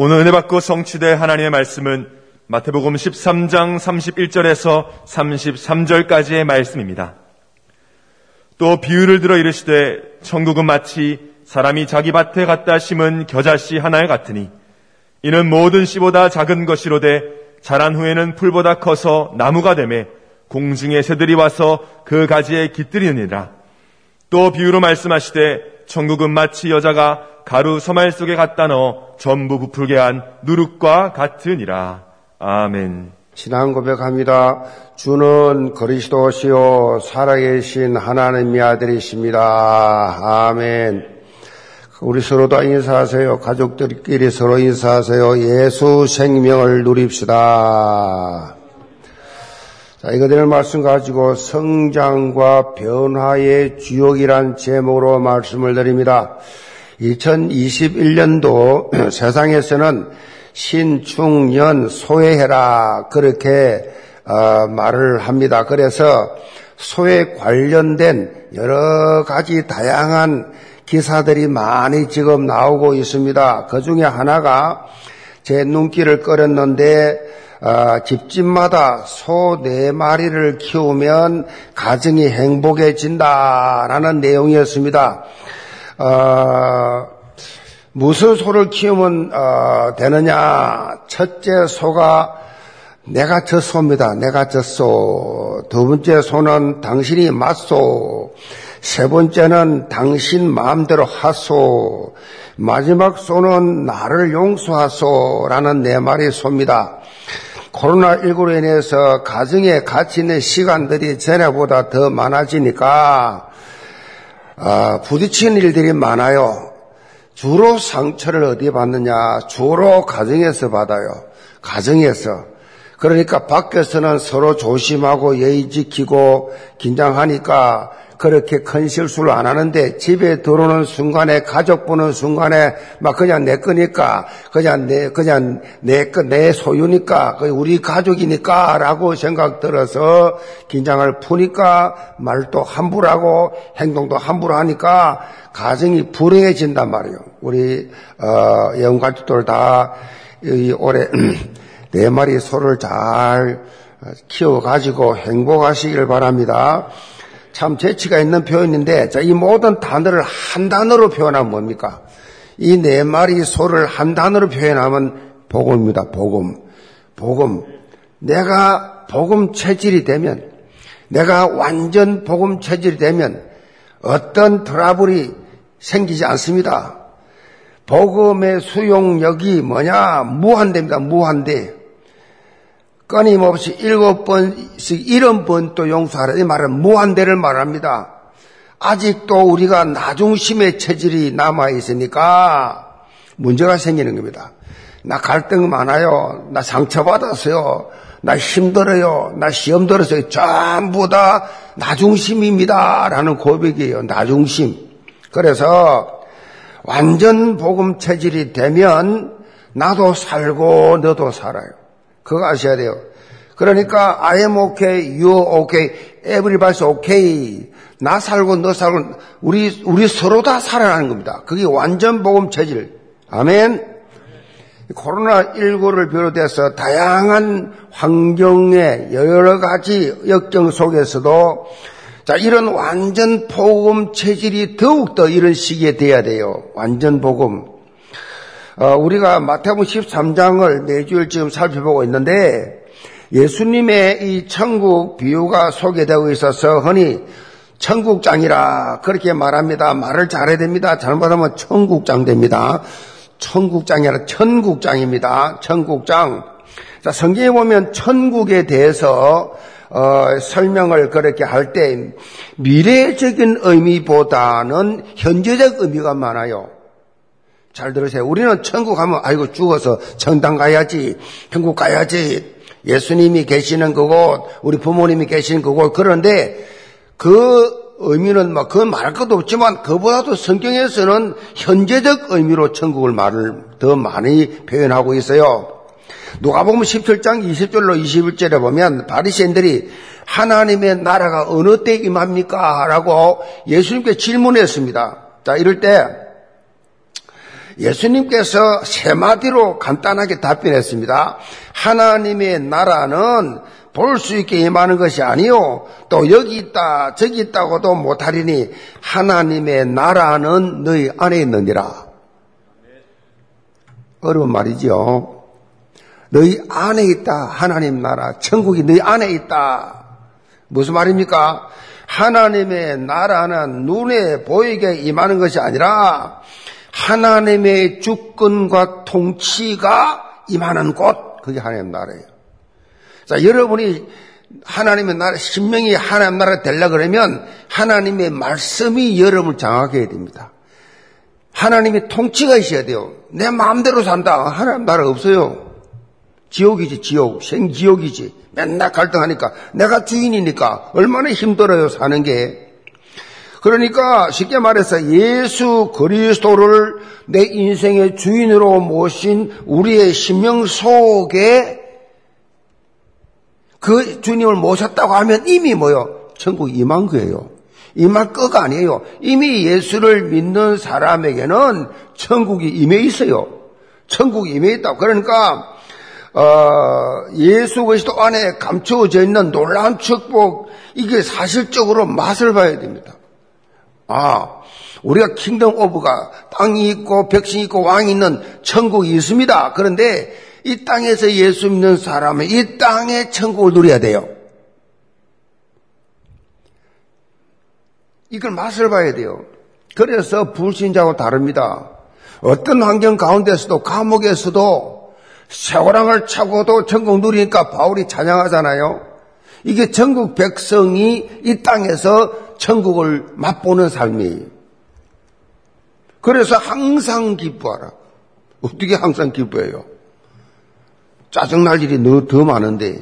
오늘 은혜 받고 성취될 하나님의 말씀은 마태복음 13장 31절에서 33절까지의 말씀입니다. 또 비유를 들어 이르시되 천국은 마치 사람이 자기 밭에 갖다 심은 겨자씨 하나에 같으니 이는 모든 씨보다 작은 것이로되 자란 후에는 풀보다 커서 나무가 되매 공중의 새들이 와서 그 가지에 깃들이느니라. 또 비유로 말씀하시되 천국은 마치 여자가 가루 서말 속에 갖다 넣어 전부 부풀게 한 누룩과 같으니라. 아멘. 신앙 고백합니다. 주는 그리스도시요 살아계신 하나님의 아들이십니다. 아멘. 우리 서로 다 인사하세요. 가족들끼리 서로 인사하세요. 예수 생명을 누립시다. 자, 이거 드릴 말씀 가지고 성장과 변화의 주역이란 제목으로 말씀을 드립니다. 2021년도 세상에서는 신중년 소외해라 그렇게 말을 합니다. 그래서 소외 관련된 여러 가지 다양한 기사들이 많이 지금 나오고 있습니다. 그 중에 하나가 제 눈길을 끌었는데 집집마다 소 4마리를 키우면 가정이 행복해진다라는 내용이었습니다. 무슨 소를 키우면 되느냐? 첫째 소가 내가 젖소입니다. 내가 젖소. 두 번째 소는 당신이 맞소. 세 번째는 당신 마음대로 하소. 마지막 소는 나를 용서하소라는 4마리 소입니다. 코로나19로 인해서 가정에 갇힌 시간들이 전에보다 더 많아지니까 부딪힌 일들이 많아요. 주로 상처를 어디 받느냐? 주로 가정에서 받아요. 가정에서. 그러니까 밖에서는 서로 조심하고 예의 지키고 긴장하니까 그렇게 큰 실수를 안 하는데 집에 들어오는 순간에 가족 보는 순간에 막 그냥 내 거니까 그냥 내 소유니까 우리 가족이니까라고 생각 들어서 긴장을 푸니까 말도 함부로 하고 행동도 함부로 하니까 가정이 불행해진단 말이에요. 우리 영혼 가족들 다 올해 4마리 소를 잘 키워가지고 행복하시길 바랍니다. 참 재치가 있는 표현인데, 자, 이 모든 단어를 한 단어로 표현하면 뭡니까? 이 4마리 소를 한 단어로 표현하면 복음입니다. 복음. 복음. 내가 복음 체질이 되면, 내가 완전 복음 체질이 되면 어떤 트러블이 생기지 않습니다. 복음의 수용력이 뭐냐? 무한대입니다. 무한대. 끊임없이 7번씩 70번도 용서하라. 이 말은 무한대를 말합니다. 아직도 우리가 나중심의 체질이 남아있으니까 문제가 생기는 겁니다. 나 갈등 많아요. 나 상처받았어요. 나 힘들어요. 나 시험 들었어요. 전부 다 나중심입니다. 라는 고백이에요. 나중심. 그래서 완전 복음 체질이 되면 나도 살고 너도 살아요. 그거 아셔야 돼요. 그러니까 I am okay, you are okay, everybody's okay. 나 살고 너 살고 우리 서로 다 살아가는 겁니다. 그게 완전 복음 체질. 아멘. 코로나19를 비롯해서 다양한 환경의 여러 가지 역경 속에서도 자, 이런 완전 복음 체질이 더욱더 이런 시기에 돼야 돼요. 완전 복음. 우리가 마태복음 13장을 매주일 지금 살펴보고 있는데 예수님의 이 천국 비유가 소개되고 있어서 흔히 천국장이라 그렇게 말합니다. 말을 잘해야 됩니다. 잘못하면 천국장 됩니다. 천국장이 아니라 천국장입니다. 천국장. 자, 성경에 보면 천국에 대해서 설명을 그렇게 할 때 미래적인 의미보다는 현재적 의미가 많아요. 잘 들으세요. 우리는 천국 하면 아이고 죽어서 천당 가야지, 천국 가야지, 예수님이 계시는 그곳, 우리 부모님이 계시는 그곳. 그런데 그 의미는 막 그건 말할 것도 없지만 그보다도 성경에서는 현재적 의미로 천국을 말을 더 많이 표현하고 있어요. 누가복음 17장 20절로 21절에 보면 바리새인들이 하나님의 나라가 어느 때 임합니까? 라고 예수님께 질문했습니다. 자, 이럴 때 예수님께서 세 마디로 간단하게 답변했습니다. 하나님의 나라는 볼 수 있게 임하는 것이 아니요 또 여기 있다 저기 있다고도 못하리니 하나님의 나라는 너희 안에 있느니라. 어려운 말이죠. 너희 안에 있다. 하나님 나라 천국이 너희 안에 있다. 무슨 말입니까? 하나님의 나라는 눈에 보이게 임하는 것이 아니라 하나님의 주권과 통치가 임하는 곳, 그게 하나님 나라예요. 자, 여러분이 하나님의 나라, 신명이 하나님 나라가 되려고 그러면 하나님의 말씀이 여러분을 장악해야 됩니다. 하나님의 통치가 있어야 돼요. 내 마음대로 산다. 하나님 나라 없어요. 지옥이지, 지옥. 생지옥이지. 맨날 갈등하니까. 내가 주인이니까. 얼마나 힘들어요, 사는 게. 그러니까 쉽게 말해서 예수 그리스도를 내 인생의 주인으로 모신 우리의 신명 속에 그 주님을 모셨다고 하면 이미 뭐요? 천국 임한 거예요. 임할 거가 아니에요. 이미 예수를 믿는 사람에게는 천국이 임해 있어요. 천국이 임해 있다고. 그러니까 예수 그리스도 안에 감추어져 있는 놀라운 축복, 이게 사실적으로 맛을 봐야 됩니다. 아, 우리가 킹덤 오브가 땅이 있고 백성이 있고 왕이 있는 천국이 있습니다. 그런데 이 땅에서 예수 믿는 사람은 이 땅의 천국을 누려야 돼요. 이걸 맛을 봐야 돼요. 그래서 불신자와 다릅니다. 어떤 환경 가운데서도 감옥에서도 쇠고랑을 차고도 천국 누리니까 바울이 찬양하잖아요. 이게 전국 백성이 이 땅에서 천국을 맛보는 삶이에요. 그래서 항상 기뻐하라. 어떻게 항상 기뻐해요? 짜증날 일이 더 많은데,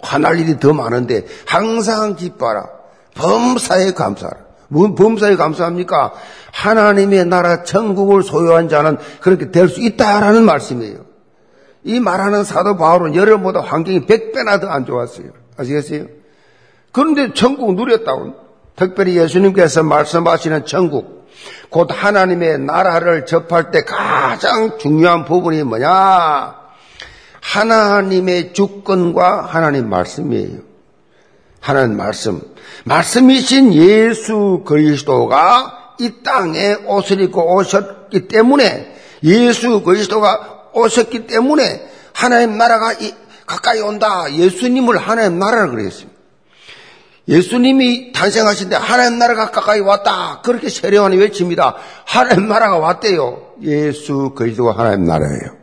화날 일이 더 많은데 항상 기뻐하라. 범사에 감사하라. 무슨 범사에 감사합니까? 하나님의 나라 천국을 소유한 자는 그렇게 될 수 있다라는 말씀이에요. 이 말하는 사도 바울은 여러분보다 환경이 100배나 더 안 좋았어요. 아시겠어요? 그런데 천국 누렸다고. 특별히 예수님께서 말씀하시는 천국, 곧 하나님의 나라를 접할 때 가장 중요한 부분이 뭐냐? 하나님의 주권과 하나님 말씀이에요. 하나님 말씀. 말씀이신 예수 그리스도가 이 땅에 옷을 입고 오셨기 때문에, 예수 그리스도가 오셨기 때문에 하나님 나라가 가까이 온다. 예수님을 하나님 나라라고 그랬습니다. 예수님이 탄생하신 데 하나님 나라가 가까이 왔다. 그렇게 세례요한이 외칩니다. 하나님 나라가 왔대요. 예수 그리스도가 하나님 나라예요.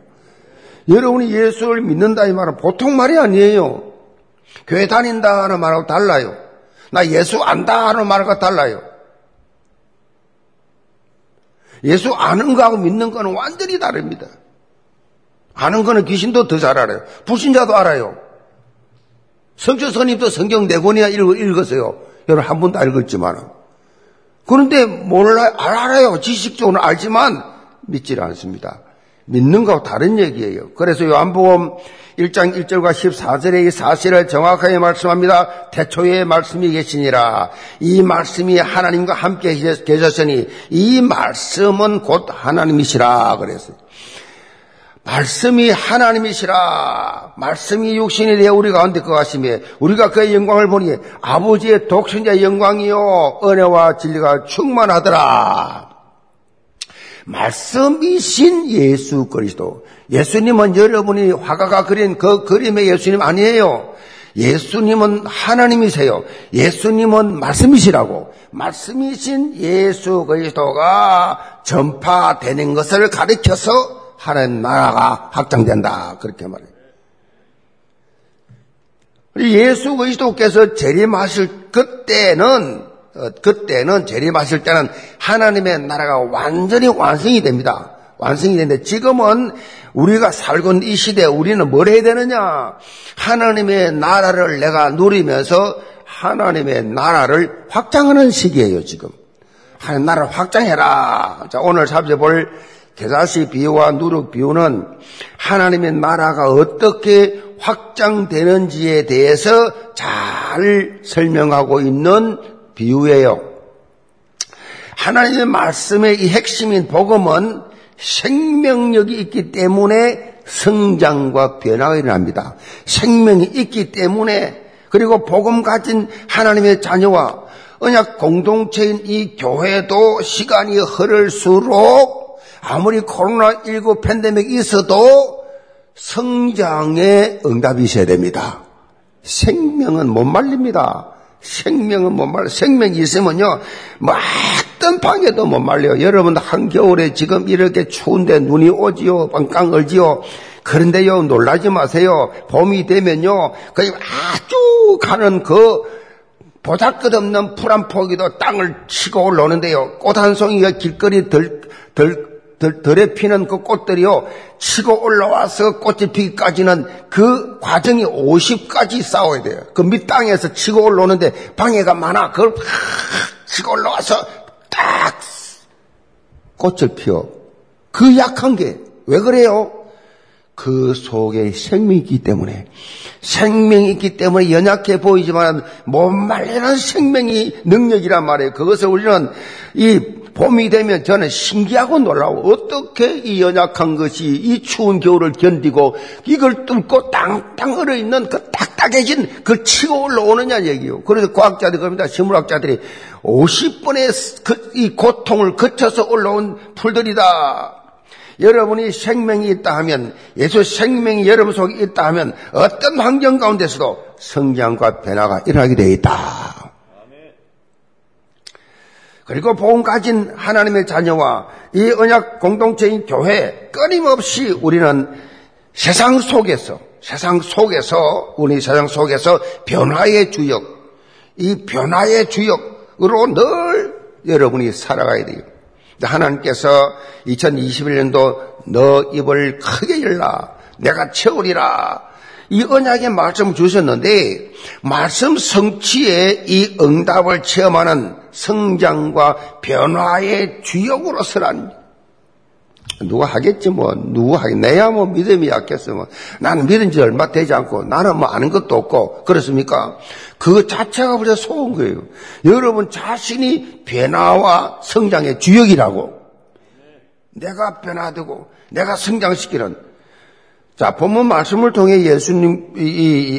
여러분이 예수를 믿는다 이 말은 보통 말이 아니에요. 교회 다닌다 하는 말하고 달라요. 나 예수 안다 하는 말과 달라요. 예수 아는 거하고 믿는 거는 완전히 다릅니다. 아는 거는 귀신도 더 잘 알아요. 불신자도 알아요. 성철 선임도 성경 4권이나 읽었어요. 여러분 한 번도 안 읽었지만. 그런데 몰라요. 알아요. 지식적으로 알지만 믿질 않습니다. 믿는 거하고 다른 얘기예요. 그래서 요한복음 1장 1절과 14절에 이 사실을 정확하게 말씀합니다. 태초에 말씀이 계시니라. 이 말씀이 하나님과 함께 계셨으니 이 말씀은 곧 하나님이시라 그랬어요. 말씀이 하나님이시라. 말씀이 육신이 되어 우리 가운데 거하시며 우리가 그의 영광을 보니 아버지의 독생자의 영광이요 은혜와 진리가 충만하더라. 말씀이신 예수 그리스도. 예수님은 여러분이 화가가 그린 그 그림의 예수님 아니에요. 예수님은 하나님이세요. 예수님은 말씀이시라고. 말씀이신 예수 그리스도가 전파되는 것을 가르쳐서 하나님 나라가 확장된다. 그렇게 말해요. 예수 그리스도께서 재림하실 그때는 재림하실 때는 하나님의 나라가 완전히 완성이 됩니다. 완성이 되는데 지금은 우리가 살고 있는 이 시대에 우리는 뭘 해야 되느냐? 하나님의 나라를 내가 누리면서 하나님의 나라를 확장하는 시기예요, 지금. 하나님 나라를 확장해라. 자, 오늘 살펴볼 계자씨 비유와 누룩 비유는 하나님의 나라가 어떻게 확장되는지에 대해서 잘 설명하고 있는 비유예요. 하나님의 말씀의 이 핵심인 복음은 생명력이 있기 때문에 성장과 변화가 일어납니다. 생명이 있기 때문에, 그리고 복음 가진 하나님의 자녀와 언약 공동체인 이 교회도 시간이 흐를수록 아무리 코로나19 팬데믹이 있어도 성장의 응답이 있어야 됩니다. 생명은 못 말립니다. 생명은 못 말려. 생명이 있으면요, 막 어떤 방에도 못 말려요. 여러분, 한겨울에 지금 이렇게 추운데 눈이 오지요, 빵빵 얼지요. 그런데요, 놀라지 마세요. 봄이 되면요, 거의 아주 가는 그 보잘것없는 풀 한 포기도 땅을 치고 올라오는데요, 꽃 한 송이가 길거리 덜에 피는 그 꽃들이요, 치고 올라와서 꽃이 피기까지는 그 과정이 50까지 싸워야 돼요. 그 밑땅에서 치고 올라오는데 방해가 많아. 그걸 팍 치고 올라와서 딱 꽃을 피워. 그 약한 게 왜 그래요? 그 속에 생명이 있기 때문에. 생명이 있기 때문에 연약해 보이지만 못 말리는 생명이 능력이란 말이에요. 그것을 우리는 이 봄이 되면 저는 신기하고 놀라워. 어떻게 이 연약한 것이 이 추운 겨울을 견디고 이걸 뚫고 땅땅 얼어있는 그 딱딱해진 그걸 치고 올라오느냐 얘기요. 그래서 과학자들이 그럽니다. 식물학자들이 50번의 이 고통을 거쳐서 올라온 풀들이다. 여러분이 생명이 있다 하면, 예수 생명이 여러분 속에 있다 하면 어떤 환경 가운데서도 성장과 변화가 일어나게 되어 있다. 그리고 복음 가진 하나님의 자녀와 이 언약 공동체인 교회, 끊임없이 우리는 세상 속에서 변화의 주역, 이 변화의 주역으로 늘 여러분이 살아가야 돼요. 하나님께서 2021년도 너 입을 크게 열라, 내가 채우리라, 이 언약의 말씀을 주셨는데, 말씀 성취에 이 응답을 체험하는 성장과 변화의 주역으로 서란. 누가 하겠지 뭐. 누구 하겠. 내야 뭐 믿음이 약했어 뭐. 나는 믿은 지 얼마 되지 않고 나는 뭐 아는 것도 없고 그렇습니까? 그거 자체가 벌써 속은 거예요. 여러분 자신이 변화와 성장의 주역이라고. 내가 변화되고 내가 성장시키는. 자, 본문 말씀을 통해 예수님,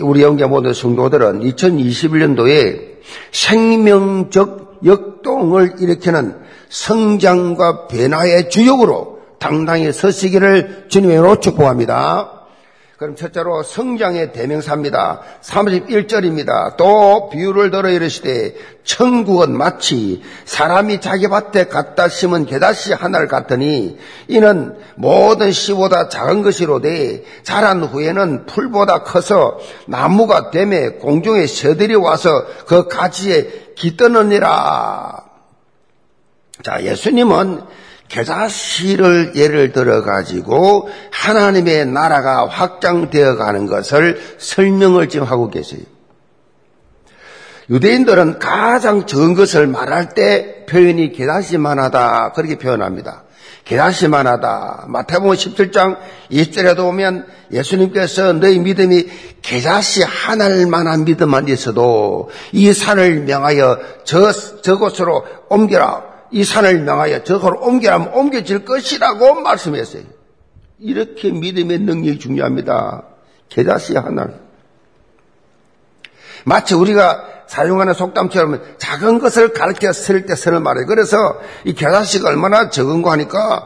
우리 영계 모든 성도들은 2021년도에 생명적 역동을 일으키는 성장과 변화의 주역으로 당당히 서시기를 주님으로 축복합니다. 그럼 첫째로 성장의 대명사입니다. 31절입니다. 또 비유를 들어 이르시되 천국은 마치 사람이 자기 밭에 갖다 심은 게다시 하나를 같으니 이는 모든 씨보다 작은 것이로되 자란 후에는 풀보다 커서 나무가 되매 공중의 새들이 와서 그 가지에 깃드느니라. 자, 예수님은 겨자씨를 예를 들어가지고 하나님의 나라가 확장되어 가는 것을 설명을 지금 하고 계세요. 유대인들은 가장 적은 것을 말할 때 표현이 게다시만하다 그렇게 표현합니다. 게다시만하다. 마태복음 17장 20절에도 보면 예수님께서 너희 믿음이 게다시 하나만한 믿음만 있어도 이 산을 명하여 저곳으로 옮겨라. 이 산을 명하여 저걸 옮기라면 옮겨질 것이라고 말씀했어요. 이렇게 믿음의 능력이 중요합니다. 게다시 하나. 마치 우리가 사용하는 속담처럼 작은 것을 가르쳐 쓸 때 쓰는 말이에요. 그래서 이 게다시가 얼마나 적은 거 하니까,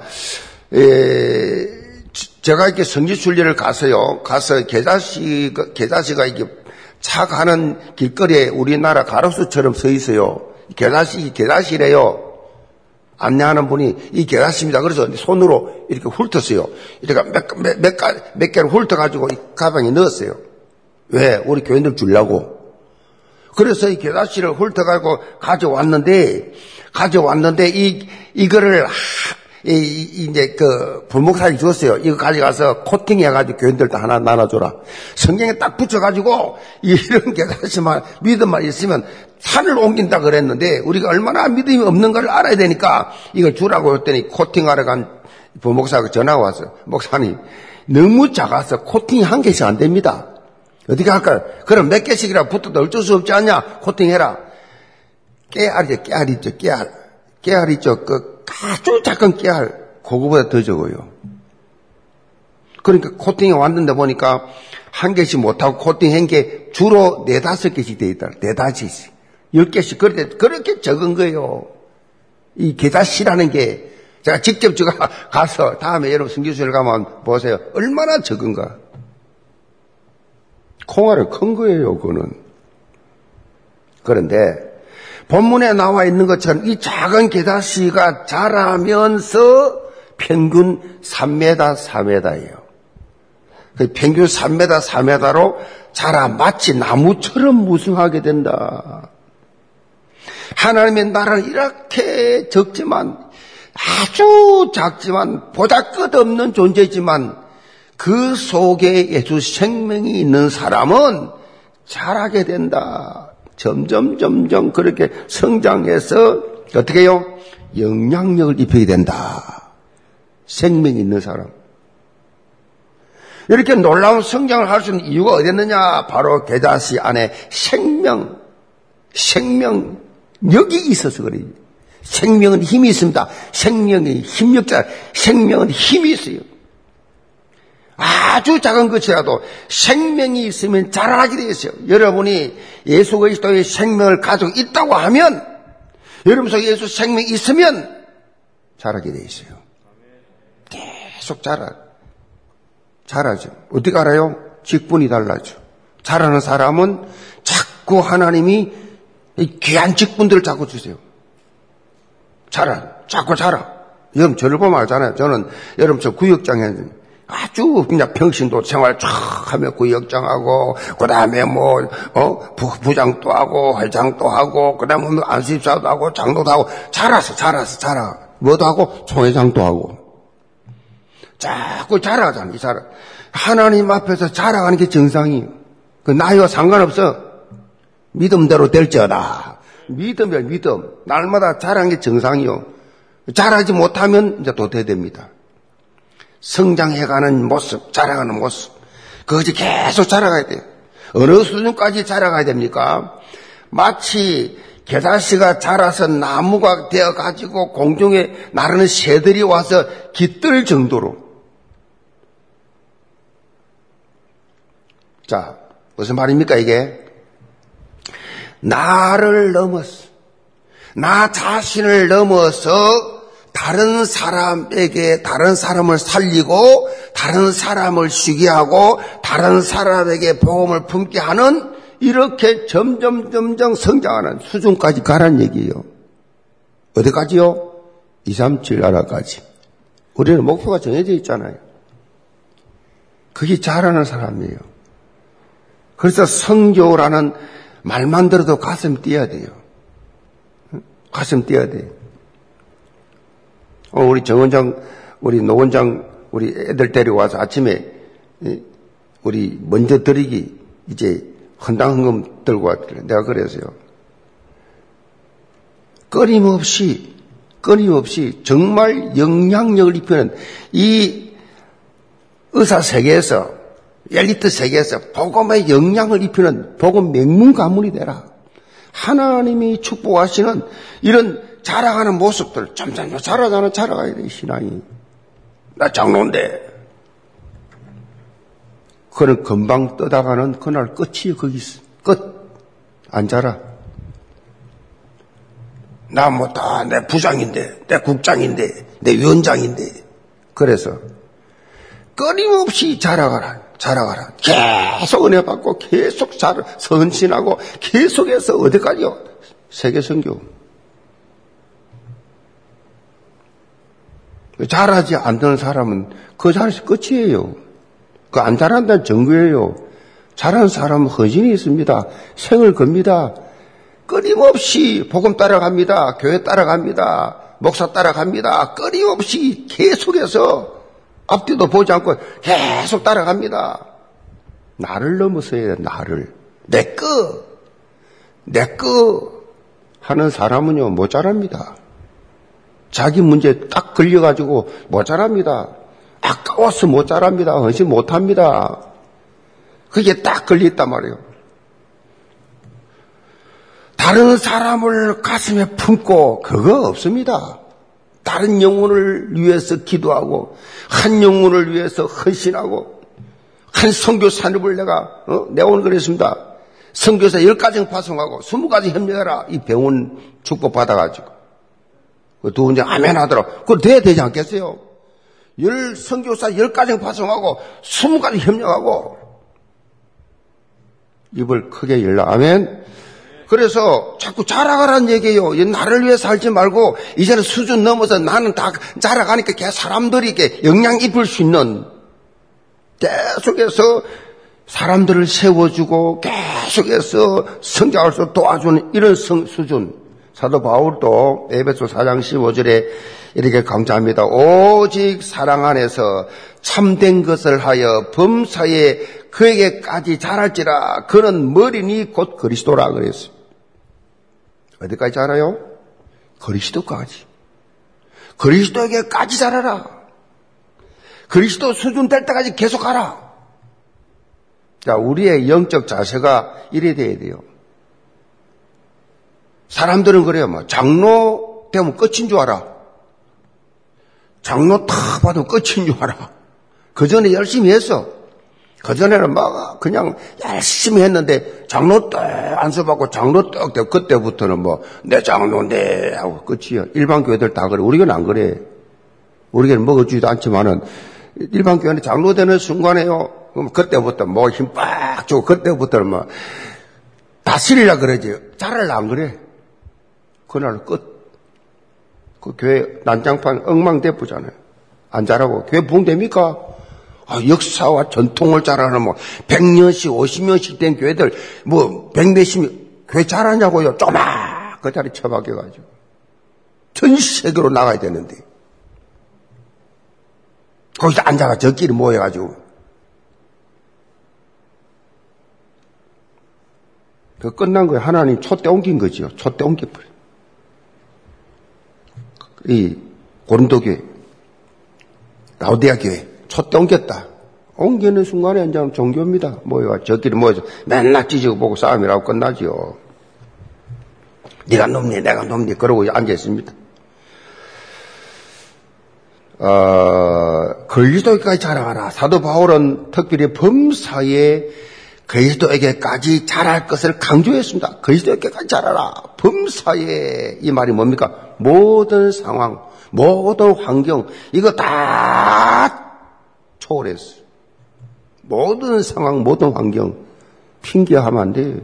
제가 이렇게 성지순례를 가서요. 가서 게다시가 이렇게 차 가는 길거리에 우리나라 가로수처럼 서 있어요. 게다시래요. 안내하는 분이 이 게다시입니다. 그래서 손으로 이렇게 훑었어요. 이렇게 몇 개를 훑어가지고 이 가방에 넣었어요. 왜? 우리 교인들 주려고. 그래서 이 게다시를 훑어가지고 가져왔는데 이거를 이제 그 불목사님 주었어요. 이거 가져가서 코팅해가지고 교인들도 하나 나눠줘라. 성경에 딱 붙여가지고 이런 게다시만 믿음만 있으면 산을 옮긴다 그랬는데 우리가 얼마나 믿음이 없는 걸 알아야 되니까 이걸 주라고 했더니 코팅하러 간 부목사가 전화가 왔어요. 목사님, 너무 작아서 코팅이 한 개씩 안 됩니다. 어떻게 할까요? 그럼 몇 개씩이라 붙어도 어쩔 수 없지 않냐? 코팅해라. 깨알이죠. 깨알. 아주 작은 깨알. 그거보다 더 적어요. 그러니까 코팅이 왔는데 보니까 한 개씩 못하고 코팅한 게 주로 4~5개씩 되어 있다. 4~5개씩. 10개씩. 그렇게 적은 거예요. 이 계좌씨라는 게 제가 직접 제가 가서 다음에 여러분 성교수를 가면 보세요. 얼마나 적은가. 콩알은 큰 거예요. 그거는. 그런데 본문에 나와 있는 것처럼 이 작은 계좌씨가 자라면서 평균 3m, 4m예요. 평균 3m, 4m로 자라 마치 나무처럼 무성하게 된다. 하나님의 나라는 이렇게 적지만 아주 작지만 보잘것없는 존재지만 그 속에 예수 생명이 있는 사람은 자라게 된다. 점점 그렇게 성장해서 어떻게 해요? 영향력을 입혀야 된다. 생명이 있는 사람. 이렇게 놀라운 성장을 할 수 있는 이유가 어디였느냐? 바로 게다시 안에 생명력이 있어서 그래요. 생명은 힘이 있습니다. 생명의 힘력자, 생명은 힘이 있어요. 아주 작은 것이라도 생명이 있으면 자라게 되어 있어요. 여러분이 예수 그리스도의 생명을 가지고 있다고 하면, 여러분 속에 예수 생명이 있으면 자라게 되어 있어요. 계속 자라죠. 어떻게 알아요? 직분이 달라져. 자라는 사람은 자꾸 하나님이 이 귀한 직분들을 자꾸 주세요. 자꾸 자라. 여러분 저를 보면 알잖아요. 저는 여러분 저 구역장에 아주 그냥 평신도 생활 쫙 하며 구역장하고 그다음에 부장도 하고 회장도 하고 그다음에 안수집사도 하고 장로도 하고 자라서 뭐도 하고 총회장도 하고 자꾸 자라잖아. 이 사람 하나님 앞에서 자라가는 게 정상이에요. 그 나이와 상관없어. 믿음대로 될지어다. 믿음. 날마다 자라는 게 정상이요. 자라지 못하면 이제 도태됩니다. 성장해가는 모습, 자라가는 모습. 그것이 계속 자라가야 돼요. 어느 수준까지 자라가야 됩니까? 마치 게다시가 자라서 나무가 되어가지고 공중에 나르는 새들이 와서 깃들 정도로. 자, 무슨 말입니까, 이게? 나를 넘어서, 나 자신을 넘어서 다른 사람에게, 다른 사람을 살리고, 다른 사람을 쉬게 하고, 다른 사람에게 복음을 품게 하는 이렇게 점점 성장하는 수준까지 가란 얘기예요. 어디까지요? 237 나라까지. 우리는 목표가 정해져 있잖아요. 그게 잘하는 사람이에요. 그래서 선교라는 말만 들어도 가슴 뛰어야 돼요. 우리 정원장, 우리 노원장, 우리 애들 데리고 와서 아침에 우리 먼저 드리기 이제 헌당헌금 들고 왔길래 내가 그랬어요. 끊임없이 정말 영향력을 입히는 이 의사 세계에서 엘리트 세계에서 복음의 영향을 입히는 복음 맹문 가문이 되라. 하나님이 축복하시는 이런 자라가는 모습들 점점 자라가야 돼. 신앙이. 나 장로인데. 그는 금방 떠다가는 그날 끝이에요. 거기 있어. 끝. 안 자라. 나 뭐 다 내 부장인데, 내 국장인데, 내 위원장인데. 그래서 끊임없이 자라가라. 계속 은혜 받고 계속 선신하고 계속해서 어디까지요? 세계 선교. 자라지 않는 사람은 그 자리에서 끝이에요. 그 안 자란다는 증거예요. 자란 사람은 헌신이 있습니다. 생을 겁니다. 끊임없이 복음 따라갑니다. 교회 따라갑니다. 목사 따라갑니다. 끊임없이 계속해서 앞뒤도 보지 않고 계속 따라갑니다. 나를 넘어서야 돼. 나를. 내 거 하는 사람은요 못 자랍니다. 자기 문제 딱 걸려가지고 못 자랍니다. 아까워서 못 자랍니다. 헌신 못 합니다. 그게 딱 걸렸단 말이에요. 다른 사람을 가슴에 품고 그거 없습니다. 다른 영혼을 위해서 기도하고 한 영혼을 위해서 헌신하고 한 선교 산업을 내가 내가 오늘 그랬습니다. 선교사 10가정 파송하고 20가정 협력해라. 이 병원 축복받아가지고 두 혼자 아멘 하더라. 그거 돼야 되지 않겠어요? 선교사 10가정 파송하고 20가정 협력하고 입을 크게 열라. 아멘. 그래서 자꾸 자라가라는 얘기예요. 나를 위해서 살지 말고 이제는 수준 넘어서 나는 다 자라가니까 걔 사람들이 이렇게 영향 입을 수 있는, 계속해서 사람들을 세워주고 계속해서 성장할 수 도와주는 이런 수준. 사도 바울도 에베소 4장 15절에 이렇게 감사합니다. 오직 사랑 안에서 참된 것을 하여 범사에 그에게까지 자랄지라. 그는 머리니 곧 그리스도라 그랬어요. 어디까지 자라요? 그리스도까지. 그리스도에게까지 자라라. 그리스도 수준 될 때까지 계속 가라. 자, 우리의 영적 자세가 이래 돼야 돼요. 사람들은 그래요. 뭐 장로 되면 끝인 줄 알아. 장로 탁 봐도 끝인 줄 알아. 그 전에 열심히 했어. 그 전에는 막 그냥 열심히 했는데 장로 떡 안수받고 장로 떡 되고 그때부터는 뭐 내 장로인데 하고 끝이야. 일반 교회들 다 그래. 우리 교회는 안 그래. 우리 교회는 먹어주지도 않지만은 일반 교회는 장로 되는 순간에요. 그럼 그때부터 뭐 힘 빡 주고 그때부터는 뭐 다스리라 그러지. 자랄라 안 그래. 그날 끝. 그 교회 난장판 엉망대포잖아요. 안 자라고. 교회 부흥됩니까? 아, 역사와 전통을 자라는 뭐 100년씩 50년씩 된 교회들 뭐 100몇십 교회 자라냐고요. 쪼막 그 자리 처박혀가지고 전 세계로 나가야 되는데 거기서 앉아가 저끼리 모여가지고 그 끝난 거예요. 하나님 촛대 옮긴 거지요. 촛대 옮겨버려. 이 고린도 교회, 라오디아 교회, 촛대 옮겼다. 옮기는 순간에 이제 종교입니다. 모여가 저끼리 모여서 맨날 찢어고 보고 싸움이라고 끝나지요. 네가 놈니, 내가 놈니 그러고 앉아 있습니다. 그리스도에게까지 자라가라. 사도 바울은 특별히 범사에 그리스도에게까지 자랄 것을 강조했습니다. 그리스도에게까지 자라라. 범사에 이 말이 뭡니까? 모든 상황, 모든 환경 이거 다 초월했어요. 모든 상황, 모든 환경 핑계하면 안 돼요.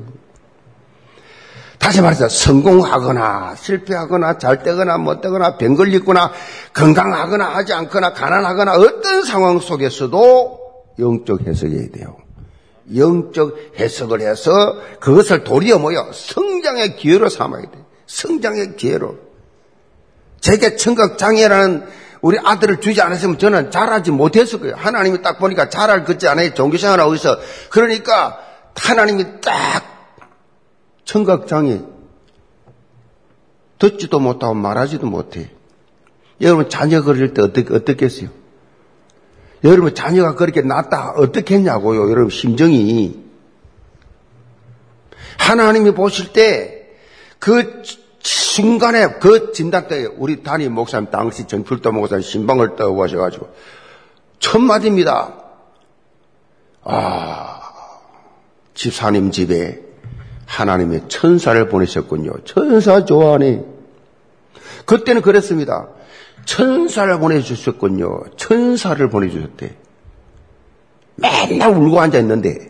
다시 말해서 성공하거나 실패하거나 잘 되거나 못 되거나 병 걸리거나 건강하거나 하지 않거나 가난하거나 어떤 상황 속에서도 영적 해석해야 돼요. 영적 해석을 해서 그것을 도리어 모여 성장의 기회로 삼아야 돼. 성장의 기회로. 제게 청각장애라는 우리 아들을 주지 않았으면 저는 자라지 못했을 거예요. 하나님이 딱 보니까 자랄 것지 않아요. 종교생활하고 있어. 그러니까 하나님이 딱 청각장애 듣지도 못하고 말하지도 못해. 여러분 자녀 그릴 때 어떻겠어요? 여러분 자녀가 그렇게 낳았다 어떻게 했냐고요. 여러분 심정이 하나님이 보실 때 그 순간에 그 진단 때 우리 담임 목사님 당시 정필도 목사님 신방을 떠고 하셔가지고 첫 마디입니다. 아, 집사님 집에 하나님의 천사를 보내셨군요. 천사 좋아하네. 그때는 그랬습니다. 천사를 보내주셨군요. 천사를 보내주셨대. 맨날 울고 앉아있는데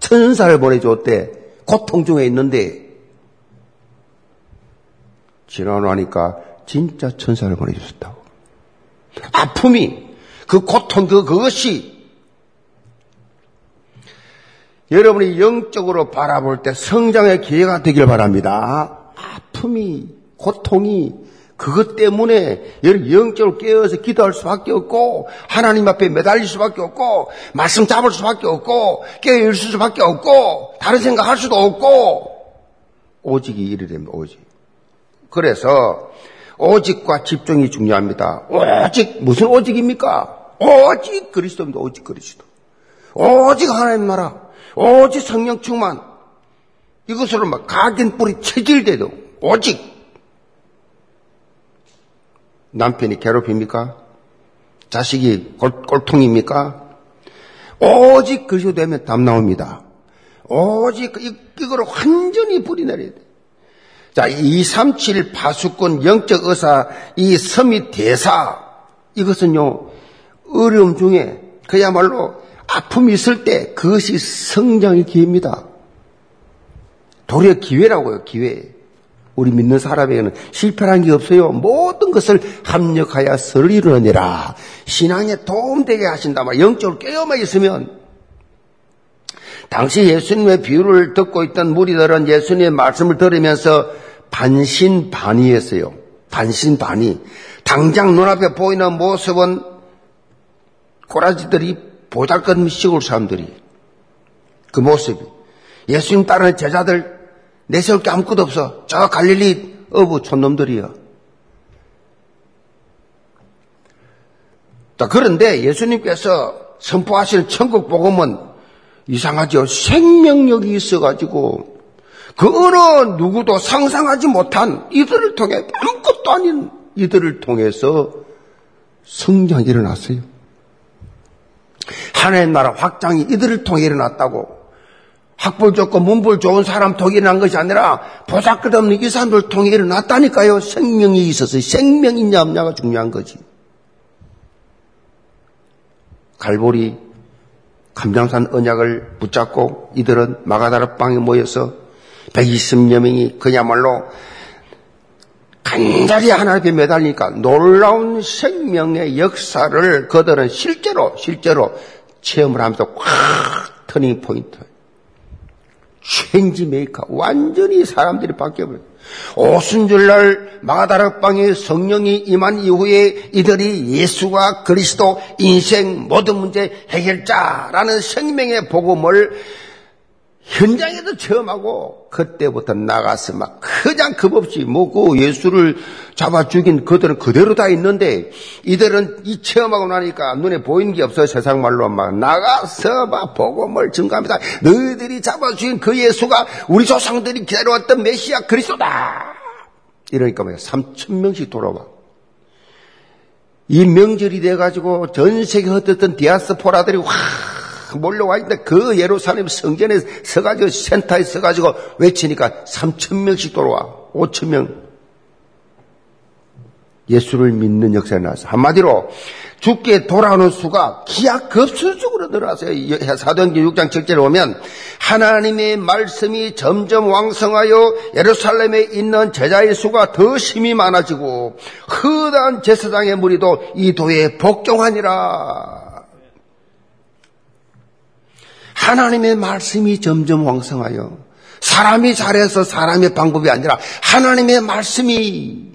천사를 보내줬대. 고통 중에 있는데 지나가니까 진짜 천사를 보내주셨다고. 아픔이 그 고통 그것이 여러분이 영적으로 바라볼 때 성장의 기회가 되길 바랍니다. 아픔이 고통이 그것 때문에 영적으로 깨어서 기도할 수밖에 없고 하나님 앞에 매달릴 수밖에 없고 말씀 잡을 수밖에 없고 깨어있을 수밖에 없고 다른 생각할 수도 없고 오직이 이래 됩니다. 오직. 그래서 오직과 집중이 중요합니다. 오직 무슨 오직입니까? 오직 그리스도입니다. 오직 그리스도. 오직 하나님 나라. 오직 성령 충만. 이것으로 막 각인 뿌리 체질돼도 오직 남편이 괴롭힙니까? 자식이 꼴통입니까? 오직 그리스도 되면 답 나옵니다. 오직 이걸 완전히 뿌리내려야 돼. 자, 237 파수꾼 영적 의사 이 섬이 대사 이것은요 어려움 중에 그야말로 아픔이 있을 때 그것이 성장의 기회입니다. 도리어 기회라고요. 기회. 우리 믿는 사람에게는 실패한 게 없어요. 모든 것을 합력하여 서를 이루느니라. 신앙에 도움되게 하신다. 영적으로 깨어만 있으면 당시 예수님의 비유를 듣고 있던 무리들은 예수님의 말씀을 들으면서 반신반의했어요. 반신반의. 당장 눈앞에 보이는 모습은 꼬라지들이 보잘것없는 시골 사람들이 그 모습이 예수님 따르는 제자들 내세울 게 아무것도 없어. 저 갈릴리 어부 촌놈들이야. 그런데 예수님께서 선포하시는 천국 복음은 이상하죠. 생명력이 있어가지고 그 어느 누구도 상상하지 못한 이들을 통해 아무것도 아닌 이들을 통해서 성장이 일어났어요. 하나의 나라 확장이 이들을 통해 일어났다고. 학벌 좋고 문벌 좋은 사람 통해 일어난 것이 아니라 보잘것없는 이 사람들 통해 일어났다니까요. 생명이 있어서 생명이 있냐 없냐가 중요한 거지. 갈보리 감람산 언약을 붙잡고 이들은 마가다락방에 모여서 120여 명이 그야말로 간절히 하나님 앞에 매달리니까 놀라운 생명의 역사를 그들은 실제로 체험을 하면서 확 터닝 포인트. 체인지 메이커. 완전히 사람들이 바뀌어버려요. 오순절날 마가다락방에 성령이 임한 이후에 이들이 예수가 그리스도 인생 모든 문제 해결자라는 생명의 복음을 현장에서 체험하고 그때부터 나가서 막 그냥 겁없이 먹고 예수를 잡아 죽인 그들은 그대로 다 있는데 이들은 이 체험하고 나니까 눈에 보이는 게 없어요. 세상 말로 막 나가서 막 복음을 증거합니다. 너희들이 잡아 죽인 그 예수가 우리 조상들이 기다려왔던 메시아 그리스도다. 이러니까 3,000명씩 돌아와. 이 명절이 돼가지고 전 세계 흩어졌던 디아스포라들이 확 몰려와 있는데 그 예루살렘 성전에 서가지고 센터에 서가지고 외치니까 3,000명씩 돌아와. 5,000명. 예수를 믿는 역사에 나왔어요. 한마디로 죽게 돌아오는 수가 기하급수적으로 늘어났어요. 사도행전 6장 7절에 보면 하나님의 말씀이 점점 왕성하여 예루살렘에 있는 제자의 수가 더 심히 많아지고 흔한 제사장의 무리도 이 도에 복종하니라. 하나님의 말씀이 점점 왕성하여 사람이 잘해서 사람의 방법이 아니라 하나님의 말씀이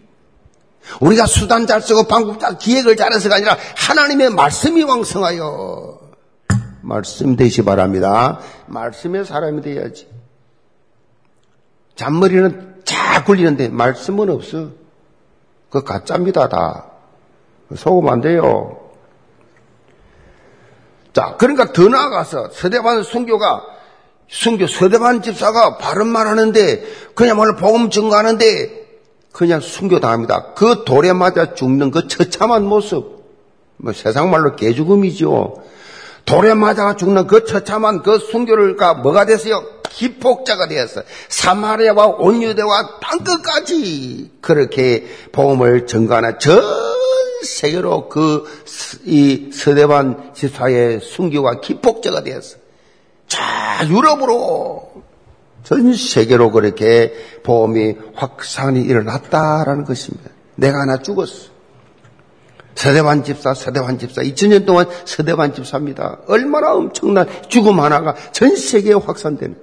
우리가 수단 잘 쓰고 방법 잘 기획을 잘해서가 아니라 하나님의 말씀이 왕성하여 말씀 되시 바랍니다. 말씀의 사람이 돼야지. 잔머리는 잘 굴리는데 말씀은 없어. 그거 가짜입니다. 다 속으면 안 돼요. 자, 그러니까 더 나아가서 서대반 서대반 집사가 바른말 하는데 그야말로 복음 증거하는데 그냥 순교당합니다. 그 돌에 맞아 죽는 그 처참한 모습. 세상 말로 개죽음이죠. 돌에 맞아 죽는 그 처참한 그 순교가 뭐가 됐어요? 기폭제가 되었어요. 사마리아와 온유대와 땅끝까지 그렇게 복음을 증거하는 세계로 이 서대반 집사의 순교가 기폭제가 되었어. 자, 유럽으로 전 세계로 그렇게 복음이 확산이 일어났다라는 것입니다. 내가 하나 죽었어. 서대반 집사. 2000년 동안 서대반 집사입니다. 얼마나 엄청난 죽음 하나가 전 세계에 확산되는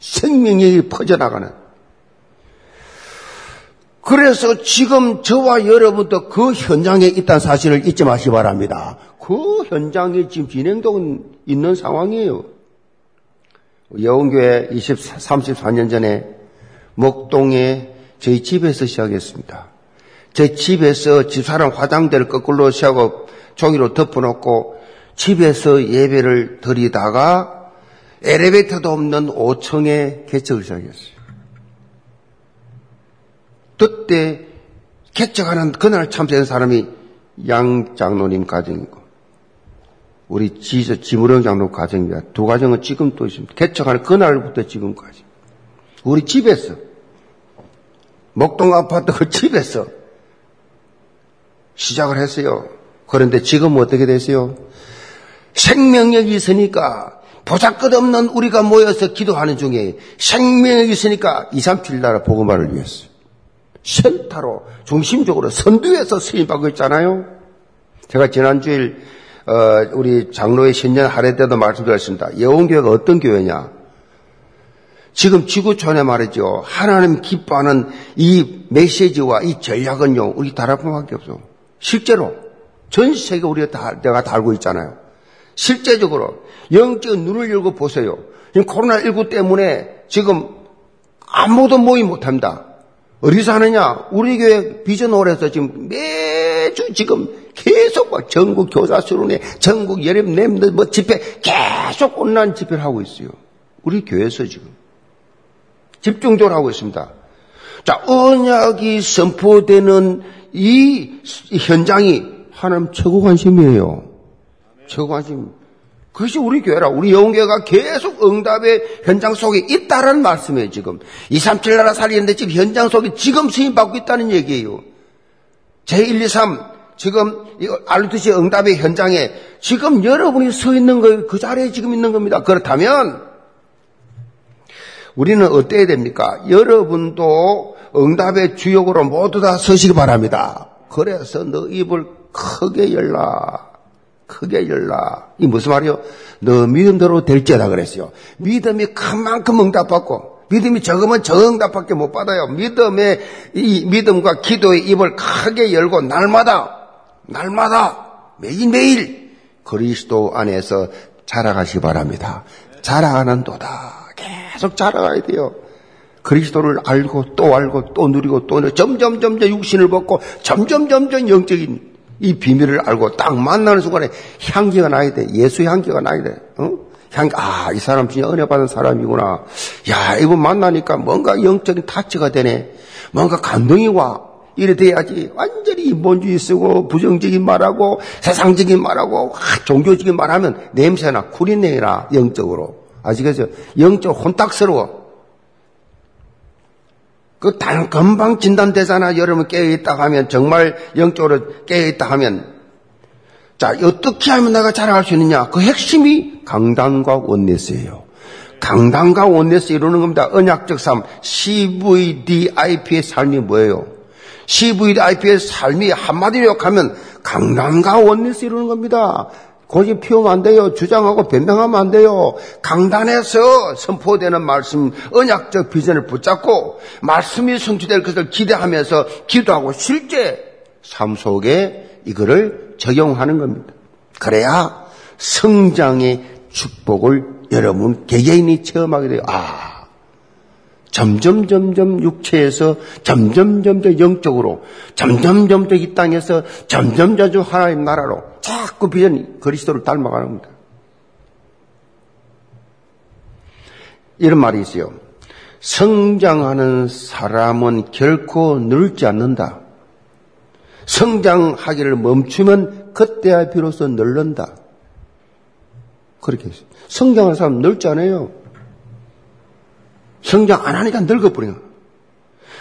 생명력이 퍼져나가는. 그래서 지금 저와 여러분도 그 현장에 있다는 사실을 잊지 마시기 바랍니다. 그 현장이 지금 진행되고 있는 상황이에요. 여운교회 34년 전에 목동에 저희 집에서 시작했습니다. 제 집에서 집사람 화장대를 거꾸로 세우고 종이로 덮어놓고 집에서 예배를 드리다가 엘리베이터도 없는 5층에 개척을 시작했어요. 그때 개척하는 그날 참된 사람이 양 장로님 가정이고 우리 지무령 장로 가정입니다. 두 가정은 지금도 있습니다. 개척하는 그날부터 지금까지 우리 집에서 목동 아파트 그 집에서 시작을 했어요. 그런데 지금 어떻게 되세요? 생명력이 있으니까 보잘것없는 우리가 모여서 기도하는 중에 생명력이 있으니까 2, 3, 7 나라 복음화를 위해서 센터로 중심적으로 선두에서 쓰임받고 있잖아요. 제가 지난주일 우리 장로의 신년 할애 때도 말씀드렸습니다. 예원교회가 어떤 교회냐? 지금 지구촌에 말이죠. 하나님 기뻐하는 이 메시지와 이 전략은요. 우리 다락방밖에 없어. 실제로 전 세계 우리가 내가 다 알고 있잖아요. 실제적으로 영적 눈을 열고 보세요. 지금 코로나19 때문에 지금 아무도 모임 못합니다. 어디서 하느냐? 우리 교회 비전홀에서 지금 매주 지금 계속 전국 교사수련회, 전국 예림렘 뭐 집회 계속 온라인 집회를 하고 있어요. 우리 교회에서 지금. 집중적으로 하고 있습니다. 자, 언약이 선포되는 이 현장이 하나님 최고 관심이에요. 아멘. 최고 관심. 그것이 우리 교회라. 우리 영교회가 계속 응답의 현장 속에 있다라는 말씀이에요, 지금. 2, 3, 7 나라 살리는데 지금 현장 속에 지금 쓰임받고 있다는 얘기예요. 제1, 2, 3, 지금 알루트시 응답의 현장에 지금 여러분이 서 있는 거예요. 그 자리에 지금 있는 겁니다. 그렇다면 우리는 어때야 됩니까? 여러분도 응답의 주역으로 모두 다 서시기 바랍니다. 그래서 너 입을 크게 열라. 크게 열라. 이 무슨 말이요? 너 믿음대로 될지다 그랬어요. 믿음이 큰 만큼 응답받고 믿음이 적으면 적은 응답밖에 못 받아요. 믿음과 기도의 입을 크게 열고 날마다 매일매일 그리스도 안에서 자라가시기 바랍니다. 자라가는도다. 계속 자라가야 돼요. 그리스도를 알고 또 알고 또 누리고 또 점점 육신을 벗고 점점 영적인 이 비밀을 알고 딱 만나는 순간에 향기가 나야 돼. 예수의 향기가 나야 돼. 이 사람 진짜 은혜 받은 사람이구나. 야, 이분 만나니까 뭔가 영적인 타치가 되네. 뭔가 감동이 와. 이래 돼야지 완전히 인본주의 쓰고 부정적인 말하고 세상적인 말하고 종교적인 말하면 냄새나 구린내나 영적으로. 아시겠죠? 영적 혼탁스러워. 그 단 금방 진단되잖아. 여러분 깨어있다 하면 정말 영적으로 깨어있다 하면 자 어떻게 하면 내가 자랑할 수 있느냐? 그 핵심이 강단과 원내스예요. 강단과 원내스 이루는 겁니다. 언약적 삶 CVDIP의 삶이 뭐예요? CVDIP의 삶이 한마디로 욕하면 강단과 원내스 이루는 겁니다. 고집 피우면 안 돼요. 주장하고 변명하면 안 돼요. 강단에서 선포되는 말씀, 언약적 비전을 붙잡고 말씀이 성취될 것을 기대하면서 기도하고 실제 삶 속에 이거를 적용하는 겁니다. 그래야 성장의 축복을 여러분 개개인이 체험하게 돼요. 점점 육체에서 점점 영적으로 점점 이 땅에서 점점 하나님 나라로 자꾸 비전이 그리스도를 닮아가는 겁니다. 이런 말이 있어요. 성장하는 사람은 결코 늙지 않는다. 성장하기를 멈추면 그때야 비로소 늙는다. 그렇게 했어요. 성장하는 사람은 늙지 않아요. 성장 안 하니까 늙어버려요.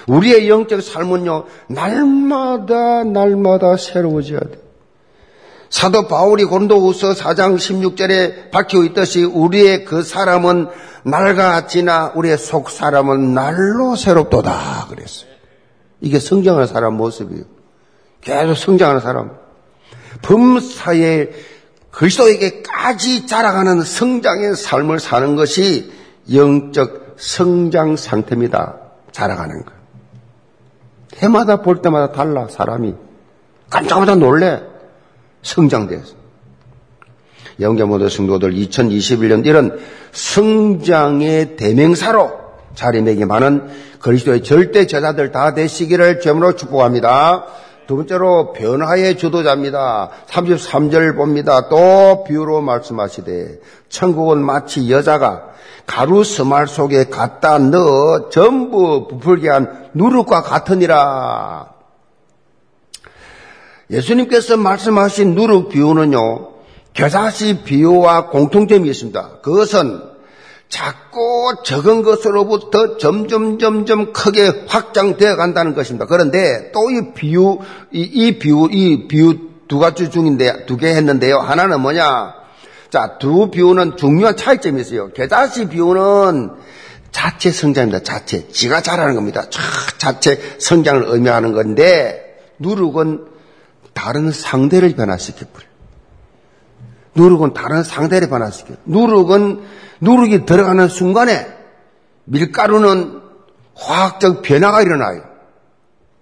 우리의 영적 삶은요, 날마다 새로워져야 돼. 사도 바울이 고린도후서 4장 16절에 밝히고 있듯이 우리의 그 사람은 날과 지나 우리의 속 사람은 날로 새롭도다. 그랬어요. 이게 성장하는 사람 모습이에요. 계속 성장하는 사람. 범사에 그리스도에게까지 자라가는 성장의 삶을 사는 것이 영적 성장 상태입니다. 자라가는 거. 해마다 볼 때마다 달라 사람이. 깜짝마다 놀래. 성장돼서. 영계 모든 성도들 2021년 이런 성장의 대명사로 자리매김하는 그리스도의 절대 제자들 다 되시기를 주님으로 축복합니다. 두 번째로 변화의 주도자입니다. 33절 봅니다. 또 비유로 말씀하시되 천국은 마치 여자가 가루 스말 속에 갖다 넣어 전부 부풀게 한 누룩과 같으니라. 예수님께서 말씀하신 누룩 비유는요, 겨자씨 비유와 공통점이 있습니다. 그것은 작고 적은 것으로부터 점점 크게 확장되어 간다는 것입니다. 그런데 또 이 비유 두 가지 중인데, 두 개 했는데요. 하나는 뭐냐? 자, 두 비유는 중요한 차이점이 있어요. 겨자씨 비유는 자체 성장입니다. 자체. 지가 자라는 겁니다. 자체 성장을 의미하는 건데, 누룩은 다른 상대를 변화시켜버려요. 누룩은 다른 상대를 변화시켜요. 누룩이 들어가는 순간에 밀가루는 화학적 변화가 일어나요.